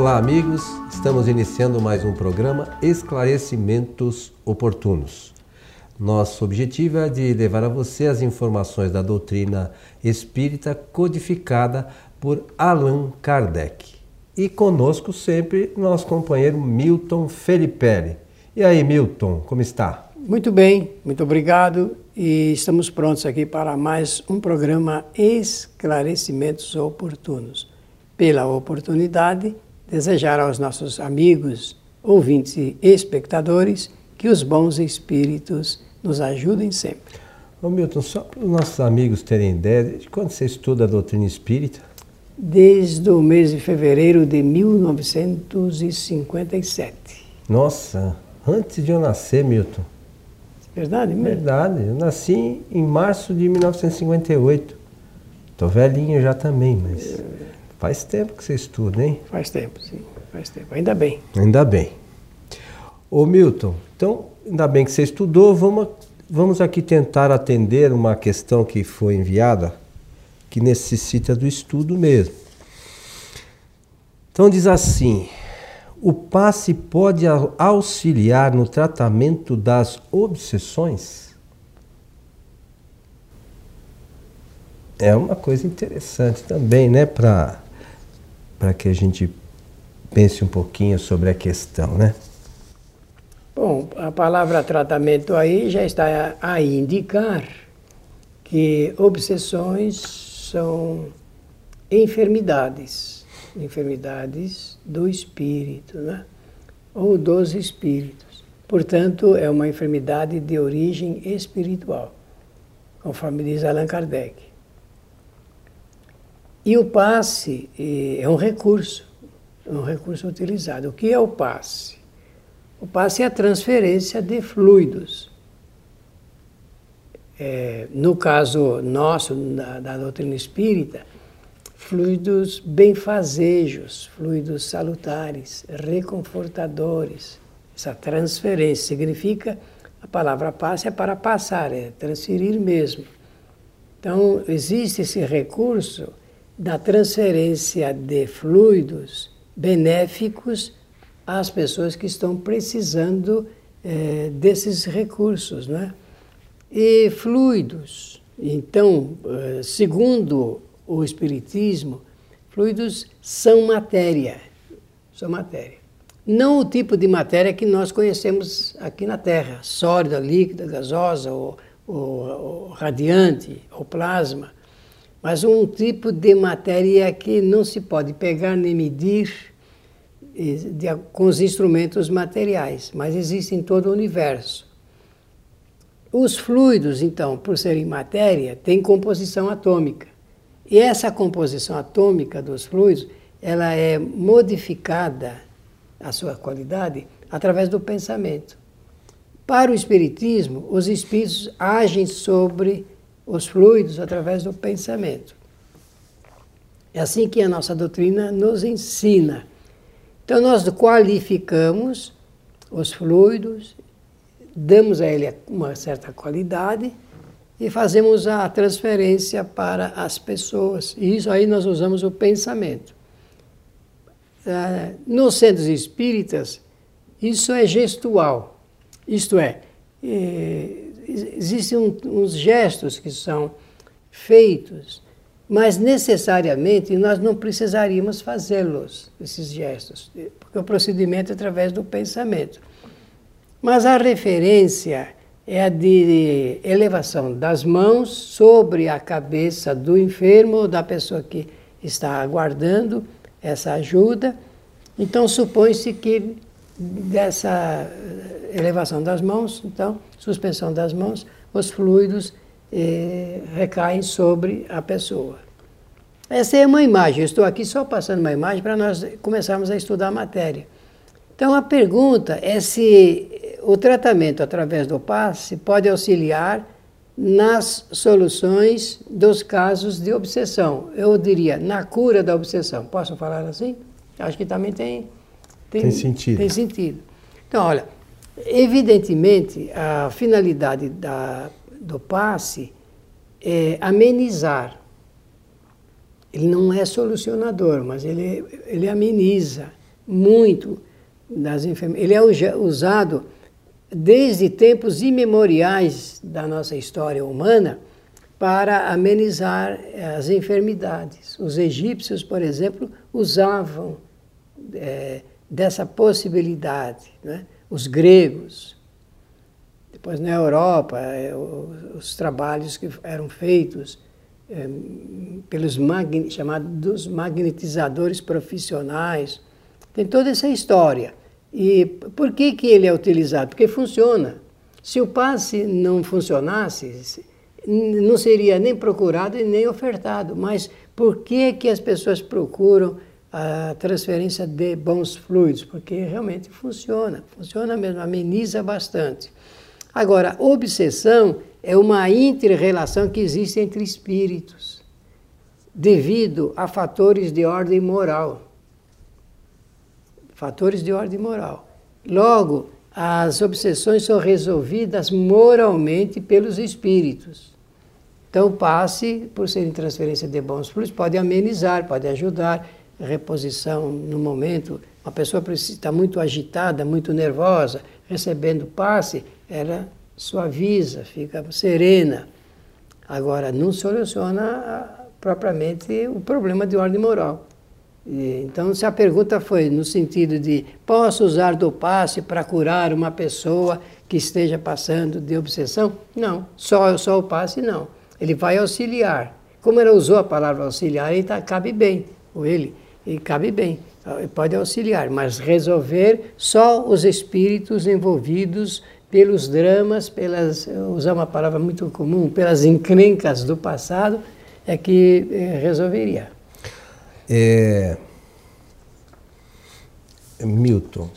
Olá, amigos. Estamos iniciando mais um programa Esclarecimentos Oportunos. Nosso objetivo é de levar a você as informações da doutrina espírita codificada por Allan Kardec. E conosco sempre nosso companheiro Milton Felipelli. E aí, Milton, como está? Muito bem, muito obrigado. E estamos prontos aqui para mais um programa Esclarecimentos Oportunos. Pela oportunidade, desejar aos nossos amigos, ouvintes e espectadores que os bons espíritos nos ajudem sempre. Ô Milton, só para os nossos amigos terem ideia, de quando você estuda a doutrina espírita? Desde o mês de fevereiro de 1957. Nossa, antes de eu nascer, Milton. Verdade mesmo? Verdade, eu nasci em março de 1958. Tô velhinho já também, mas... Faz tempo que você estuda, hein? Faz tempo, sim. Faz tempo. Ainda bem. Ainda bem. Ô Milton, então, ainda bem que você estudou. Vamos aqui tentar atender uma questão que foi enviada, que necessita do estudo mesmo. Então diz assim: o passe pode auxiliar no tratamento das obsessões? É uma coisa interessante também, né? Para que a gente pense um pouquinho sobre a questão, né? Bom, a palavra tratamento aí já está a indicar que obsessões são enfermidades, enfermidades do espírito, né? Ou dos espíritos. Portanto, é uma enfermidade de origem espiritual, conforme diz Allan Kardec. E o passe é um recurso utilizado. O que é o passe? O passe é a transferência de fluidos. No caso nosso, da doutrina espírita, fluidos benfazejos, fluidos salutares, reconfortadores. Essa transferência significa, a palavra passe é para passar, é transferir mesmo. Então, existe esse recurso da transferência de fluidos benéficos às pessoas que estão precisando desses recursos, né? E fluidos, então, segundo o Espiritismo, fluidos são matéria, não o tipo de matéria que nós conhecemos aqui na Terra, sólida, líquida, gasosa, ou radiante, ou plasma, mas um tipo de matéria que não se pode pegar nem medir com os instrumentos materiais, mas existe em todo o universo. Os fluidos, então, por serem matéria, têm composição atômica. E essa composição atômica dos fluidos, ela é modificada, a sua qualidade, através do pensamento. Para o Espiritismo, os espíritos agem sobre os fluidos através do pensamento. É assim que a nossa doutrina nos ensina. Então nós qualificamos os fluidos, damos a ele uma certa qualidade e fazemos a transferência para as pessoas. E isso aí nós usamos o pensamento. Nos centros espíritas, isso é gestual, isto é, existem uns gestos que são feitos, mas necessariamente nós não precisaríamos fazê-los, esses gestos, porque o procedimento é através do pensamento. Mas a referência é a de elevação das mãos sobre a cabeça do enfermo ou da pessoa que está aguardando essa ajuda. Então, supõe-se que dessa elevação das mãos, então, suspensão das mãos, os fluidos recaem sobre a pessoa. Essa é uma imagem, eu estou aqui só passando uma imagem para nós começarmos a estudar a matéria. Então a pergunta é se o tratamento através do passe pode auxiliar nas soluções dos casos de obsessão. Eu diria, na cura da obsessão. Posso falar assim? Acho que também tem sentido. Tem sentido. Então, olha, evidentemente, a finalidade do passe é amenizar. Ele não é solucionador, mas ele ameniza. muito das enfermidades. Ele é usado desde tempos imemoriais da nossa história humana para amenizar as enfermidades. Os egípcios, por exemplo, usavam dessa possibilidade, né? Os gregos. Depois, na Europa, os trabalhos que eram feitos pelos chamados magnetizadores profissionais. Tem toda essa história. E por que que ele é utilizado? Porque funciona. Se o passe não funcionasse, não seria nem procurado e nem ofertado. Mas por que que as pessoas procuram a transferência de bons fluidos? Porque realmente funciona. Funciona mesmo, ameniza bastante. Agora, obsessão é uma inter-relação que existe entre espíritos, devido a fatores de ordem moral. Fatores de ordem moral. Logo, as obsessões são resolvidas moralmente pelos espíritos. Então, passe, por serem transferência de bons fluidos, pode amenizar, pode ajudar, reposição no momento. Uma pessoa está muito agitada, muito nervosa, recebendo passe, ela suaviza, fica serena. Agora, não soluciona propriamente o problema de ordem moral. Então, se a pergunta foi no sentido de posso usar do passe para curar uma pessoa que esteja passando de obsessão? Não, só o passe não. Ele vai auxiliar. Como ela usou a palavra auxiliar, ele cabe bem, ou ele cabe bem, ele pode auxiliar, mas resolver só os espíritos envolvidos pelos dramas, usar uma palavra muito comum, pelas encrencas do passado, é que resolveria. Milton,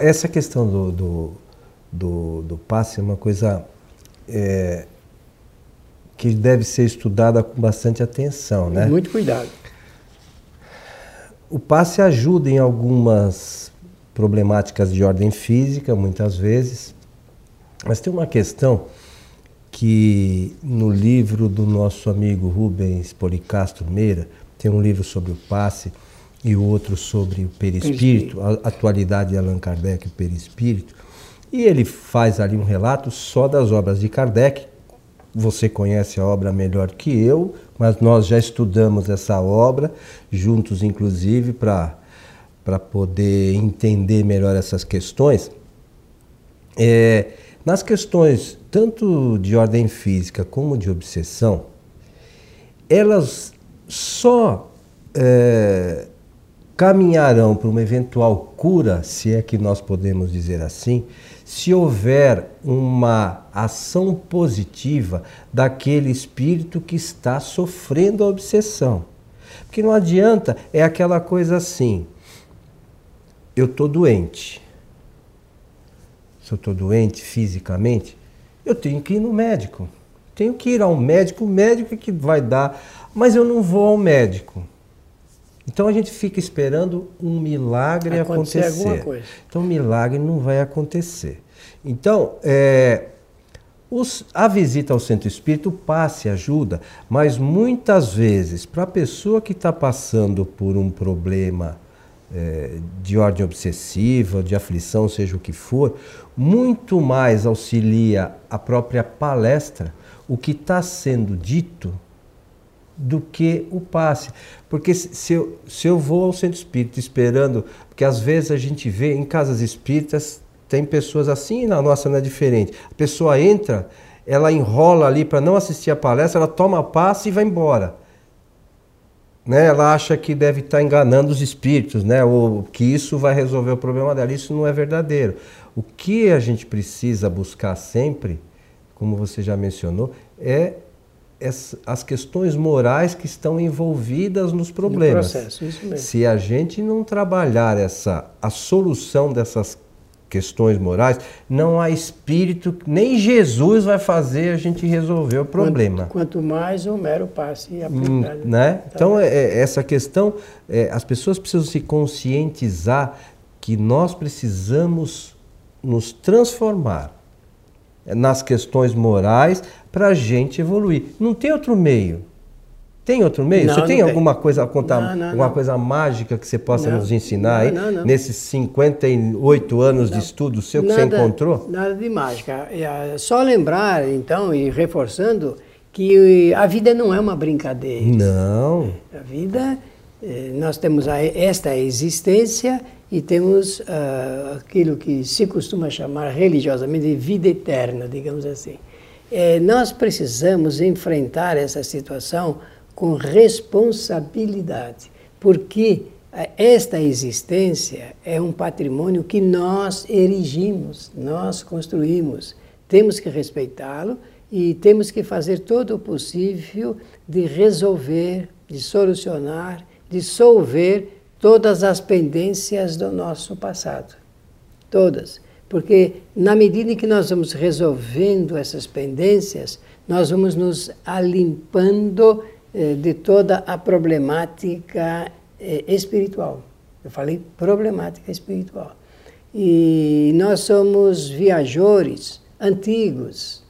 essa questão do passe é uma coisa que deve ser estudada com bastante atenção, né? Muito cuidado. O passe ajuda em algumas problemáticas de ordem física, muitas vezes, mas tem uma questão que no livro do nosso amigo Rubens Policastro Meira, tem um livro sobre o passe e outro sobre o perispírito, a atualidade de Allan Kardec e o perispírito, e ele faz ali um relato só das obras de Kardec. Você conhece a obra melhor que eu, mas nós já estudamos essa obra juntos, inclusive, para poder entender melhor essas questões. Nas questões tanto de ordem física como de obsessão, elas só caminharão para uma eventual cura, se é que nós podemos dizer assim, se houver uma ação positiva daquele espírito que está sofrendo a obsessão. Porque não adianta, é aquela coisa assim, eu estou doente. Se eu estou doente fisicamente, eu tenho que ir no médico. Tenho que ir ao médico, o médico é que vai dar, mas eu não vou ao médico. Então a gente fica esperando um milagre acontecer. Alguma coisa. Então milagre não vai acontecer. Então, a visita ao centro espírita, o passe ajuda, mas muitas vezes, para a pessoa que está passando por um problema de ordem obsessiva, de aflição, seja o que for, muito mais auxilia a própria palestra, o que está sendo dito, do que o passe. Porque se eu vou ao centro espírita esperando, porque às vezes a gente vê em casas espíritas, tem pessoas assim, e na nossa não é diferente. A pessoa entra, ela enrola ali para não assistir a palestra, ela toma passe e vai embora. Né, ela acha que deve estar enganando os espíritos, né, ou que isso vai resolver o problema dela. Isso não é verdadeiro. O que a gente precisa buscar sempre, como você já mencionou, é as questões morais que estão envolvidas nos problemas. No processo, isso mesmo. Se a gente não trabalhar a solução dessas questões morais, não há espírito, nem Jesus vai fazer a gente resolver o problema. Quanto mais o mero passe aplicado. Né? Então, essa questão, as pessoas precisam se conscientizar que nós precisamos nos transformar nas questões morais para a gente evoluir. Não tem outro meio. Tem outro meio? Não, você tem alguma coisa a contar, alguma coisa mágica que você possa nos ensinar aí, nesses 58 anos de estudo seu que você encontrou? Nada de mágica. É só lembrar, então, e reforçando, que a vida não é uma brincadeira. Não. A vida, nós temos esta existência e temos aquilo que se costuma chamar religiosamente de vida eterna, digamos assim. Nós precisamos enfrentar essa situação com responsabilidade, porque esta existência é um patrimônio que nós erigimos, nós construímos. Temos que respeitá-lo. E temos que fazer todo o possível de resolver, de solucionar, de solver todas as pendências do nosso passado. Todas. Porque na medida em que nós vamos resolvendo essas pendências, nós vamos nos alimpando de toda a problemática espiritual. Eu falei problemática espiritual. E nós somos viajores antigos,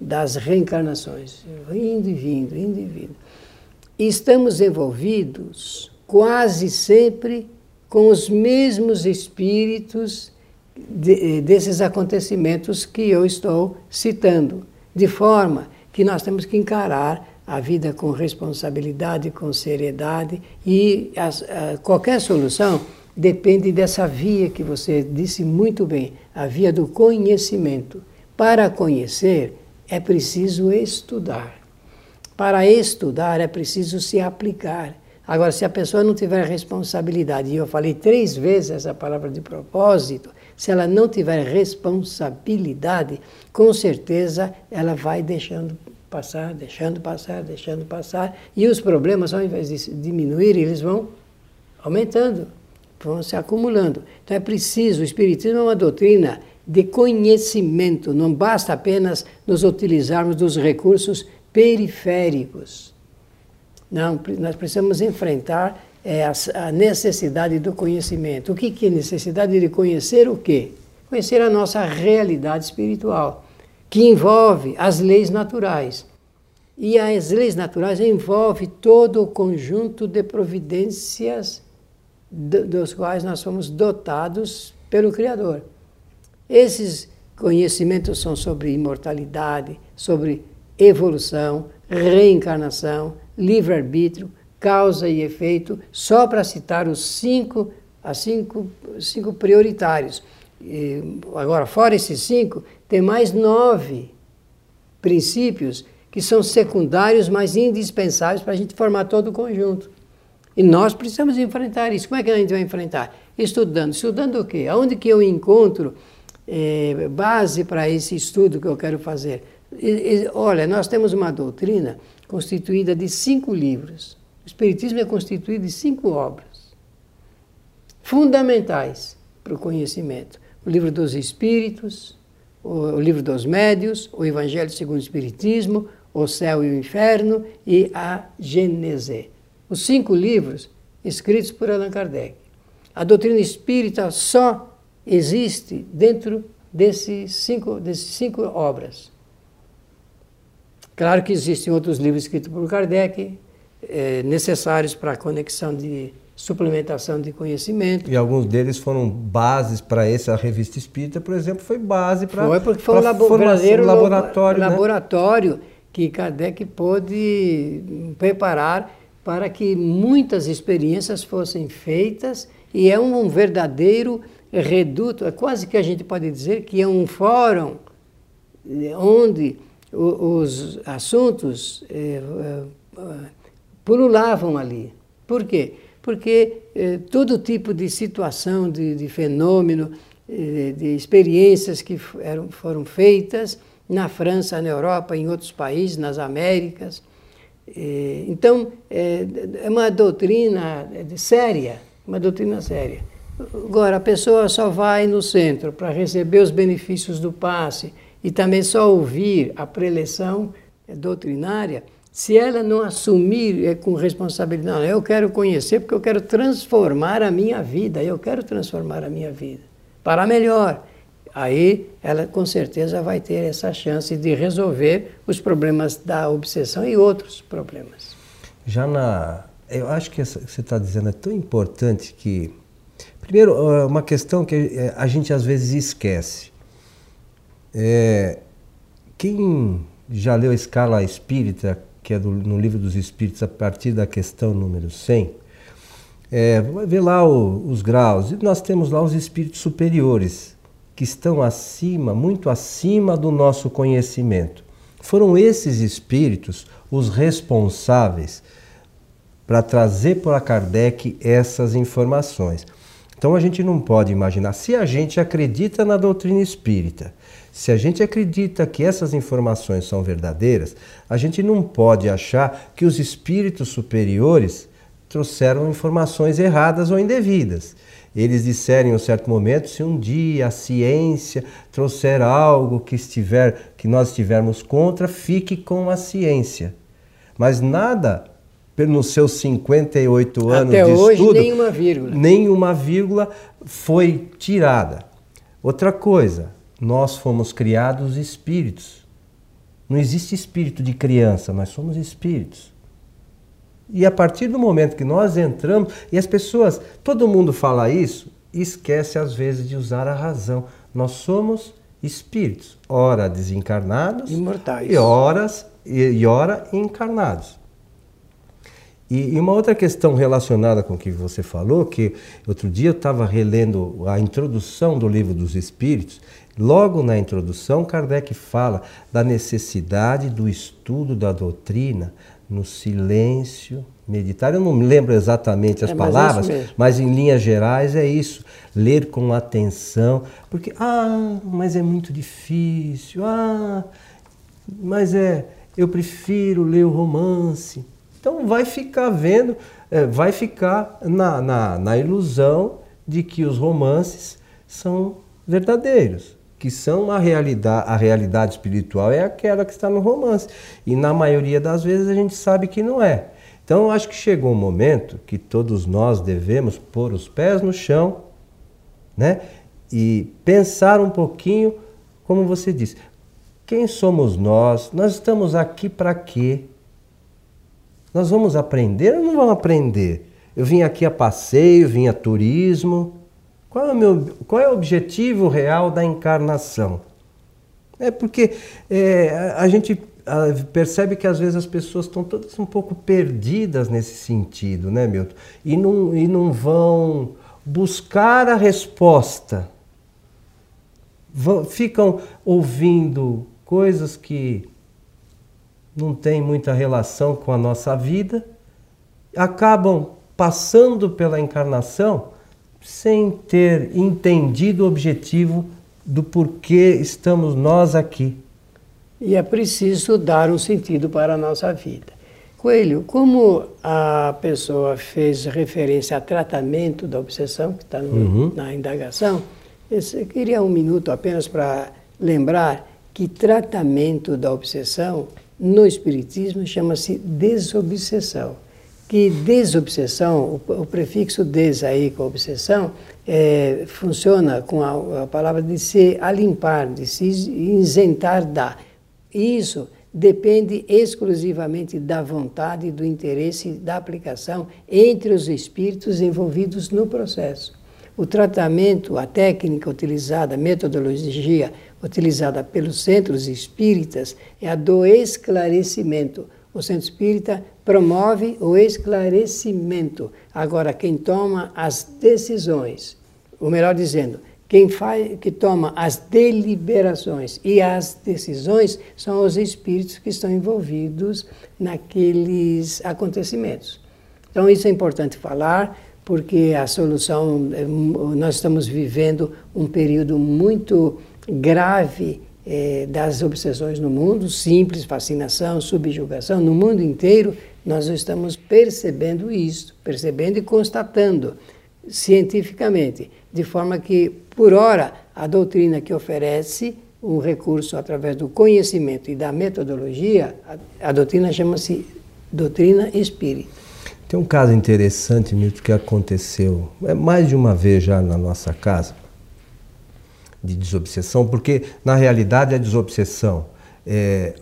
das reencarnações, indo e vindo. E estamos envolvidos quase sempre com os mesmos espíritos desses acontecimentos que eu estou citando, de forma que nós temos que encarar a vida com responsabilidade, com seriedade, e qualquer solução depende dessa via que você disse muito bem, a via do conhecimento. Para conhecer, é preciso estudar. Para estudar, é preciso se aplicar. Agora, se a pessoa não tiver responsabilidade, e eu falei 3 vezes essa palavra de propósito, se ela não tiver responsabilidade, com certeza ela vai deixando passar. E os problemas, ao invés de diminuir, eles vão aumentando, vão se acumulando. Então é preciso, o Espiritismo é uma doutrina de conhecimento, não basta apenas nos utilizarmos dos recursos periféricos. Não, nós precisamos enfrentar a necessidade do conhecimento. O que é necessidade de conhecer o quê? Conhecer a nossa realidade espiritual, que envolve as leis naturais. E as leis naturais envolvem todo o conjunto de providências dos quais nós fomos dotados pelo Criador. Esses conhecimentos são sobre imortalidade, sobre evolução, reencarnação, livre-arbítrio, causa e efeito, só para citar os cinco prioritários. E agora, fora esses 5, tem mais 9 princípios que são secundários, mas indispensáveis para a gente formar todo o conjunto. E nós precisamos enfrentar isso. Como é que a gente vai enfrentar? Estudando. Estudando o quê? Aonde que eu encontro base para esse estudo que eu quero fazer? Olha, nós temos uma doutrina constituída de 5 livros. O Espiritismo é constituído de 5 obras fundamentais para o conhecimento. O Livro dos Espíritos, o Livro dos Médiuns, o Evangelho segundo o Espiritismo, o Céu e o Inferno e a Gênese. Os 5 livros escritos por Allan Kardec. A doutrina espírita só existe dentro desses cinco obras. Claro que existem outros livros escritos por Kardec, necessários para a conexão de suplementação de conhecimento. E alguns deles foram bases para essa revista espírita, por exemplo, foi base para... Foi porque foi um verdadeiro laboratório que Kardec pôde preparar para que muitas experiências fossem feitas, e é um verdadeiro reduto, é quase que a gente pode dizer que é um fórum onde os assuntos pululavam ali. Por quê? Porque todo tipo de situação, de fenômeno, de experiências que foram feitas na França, na Europa, em outros países, nas Américas. Então, é uma doutrina séria, uma doutrina séria. Agora, a pessoa só vai no centro para receber os benefícios do passe e também só ouvir a preleção doutrinária, se ela não assumir com responsabilidade. Não, eu quero conhecer porque eu quero transformar a minha vida, para melhor. aí ela com certeza vai ter essa chance de resolver os problemas da obsessão e outros problemas. Já na... Eu acho que essa que você está dizendo é tão importante que... Primeiro, uma questão que a gente às vezes esquece. Quem já leu a Escala Espírita, que é no Livro dos Espíritos, a partir da questão número 100... vai ver lá os graus, e nós temos lá os espíritos superiores, que estão acima, muito acima do nosso conhecimento. Foram esses espíritos os responsáveis para trazer para Kardec essas informações. Então a gente não pode imaginar, se a gente acredita na doutrina espírita, se a gente acredita que essas informações são verdadeiras, a gente não pode achar que os espíritos superiores trouxeram informações erradas ou indevidas. Eles disseram em um certo momento, se um dia a ciência trouxer algo que nós estivermos contra, fique com a ciência. Mas nada, nos seus 58 anos de estudo... Até hoje, nenhuma vírgula. Nenhuma vírgula foi tirada. Outra coisa, nós fomos criados espíritos. Não existe espírito de criança, nós somos espíritos. E a partir do momento que nós entramos, e as pessoas, todo mundo fala isso, esquece às vezes de usar a razão. Nós somos espíritos, ora desencarnados, imortais, e ora encarnados. E uma outra questão relacionada com o que você falou, que outro dia eu estava relendo a introdução do Livro dos Espíritos. Logo na introdução, Kardec fala da necessidade do estudo da doutrina no silêncio, meditar. Eu não lembro exatamente as palavras, mas em linhas gerais é isso. Ler com atenção, porque, mas é muito difícil, mas eu prefiro ler o romance. Então vai ficar vendo, vai ficar na ilusão de que os romances são verdadeiros, que são a realidade espiritual é aquela que está no romance. E na maioria das vezes a gente sabe que não é. Então eu acho que chegou um momento que todos nós devemos pôr os pés no chão, né? E pensar um pouquinho, como você disse, quem somos nós? Nós estamos aqui para quê? Nós vamos aprender ou não vamos aprender? Eu vim aqui a passeio, vim a turismo... Qual é o objetivo real da encarnação? É porque a gente percebe que às vezes as pessoas estão todas um pouco perdidas nesse sentido, né, Milton? E não vão buscar a resposta. Ficam ouvindo coisas que não têm muita relação com a nossa vida, acabam passando pela encarnação sem ter entendido o objetivo do porquê estamos nós aqui. E é preciso dar um sentido para a nossa vida. Coelho, como a pessoa fez referência a tratamento da obsessão, que está na indagação, eu queria um minuto apenas para lembrar que tratamento da obsessão no Espiritismo chama-se desobsessão. Que desobsessão, o prefixo des aí com obsessão, funciona com a palavra de se alimpar, de se isentar da. Isso depende exclusivamente da vontade, do interesse, da aplicação entre os espíritos envolvidos no processo. O tratamento, a técnica utilizada, a metodologia utilizada pelos centros espíritas é a do esclarecimento. O centro espírita promove o esclarecimento. Agora, quem toma as decisões, ou melhor dizendo, que toma as deliberações e as decisões são os espíritos que estão envolvidos naqueles acontecimentos. Então, isso é importante falar, porque a solução, nós estamos vivendo um período muito grave das obsessões no mundo, simples, fascinação, subjugação, no mundo inteiro, nós estamos percebendo isso, percebendo e constatando cientificamente, de forma que, por ora, a doutrina que oferece um recurso através do conhecimento e da metodologia, a doutrina chama-se doutrina espírita. Tem um caso interessante, Milton, que aconteceu mais de uma vez já na nossa casa. de desobsessão, porque na realidade a desobsessão,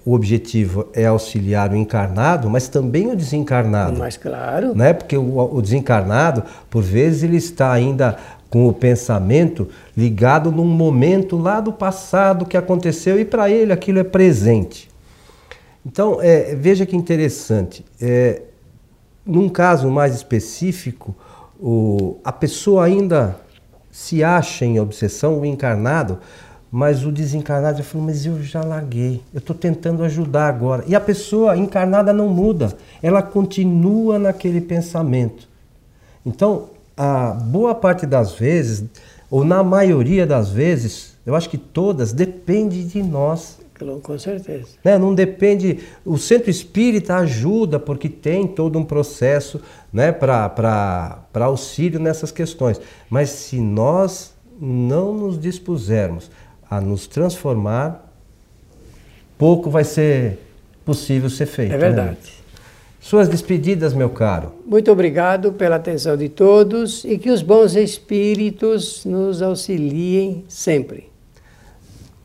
o objetivo é auxiliar o encarnado, mas também o desencarnado. Mas claro. Né? Porque o desencarnado, por vezes, ele está ainda com o pensamento ligado num momento lá do passado que aconteceu e para ele aquilo é presente. Então, veja que interessante. Num caso mais específico, a pessoa ainda se acha em obsessão, o encarnado, mas o desencarnado já falou, mas eu já larguei, eu estou tentando ajudar agora. E a pessoa encarnada não muda, ela continua naquele pensamento. Então, a boa parte das vezes, ou na maioria das vezes, eu acho que todas, depende de nós. Com certeza. Né? Não depende, o centro espírita ajuda porque tem todo um processo, né, para auxílio nessas questões. Mas se nós não nos dispusermos a nos transformar, pouco vai ser possível ser feito. É verdade. Né? Suas despedidas, meu caro. Muito obrigado pela atenção de todos e que os bons espíritos nos auxiliem sempre.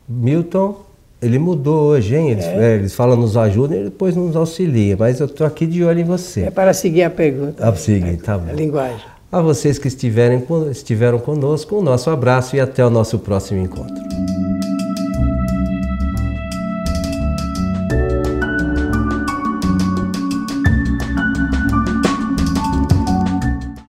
Milton... Ele mudou hoje, hein? Eles falam nos ajudem e depois nos auxilia. Mas eu estou aqui de olho em você. É para seguir a pergunta. Seguir, tá bom. A linguagem. A vocês que estiveram conosco, um nosso abraço e até o nosso próximo encontro.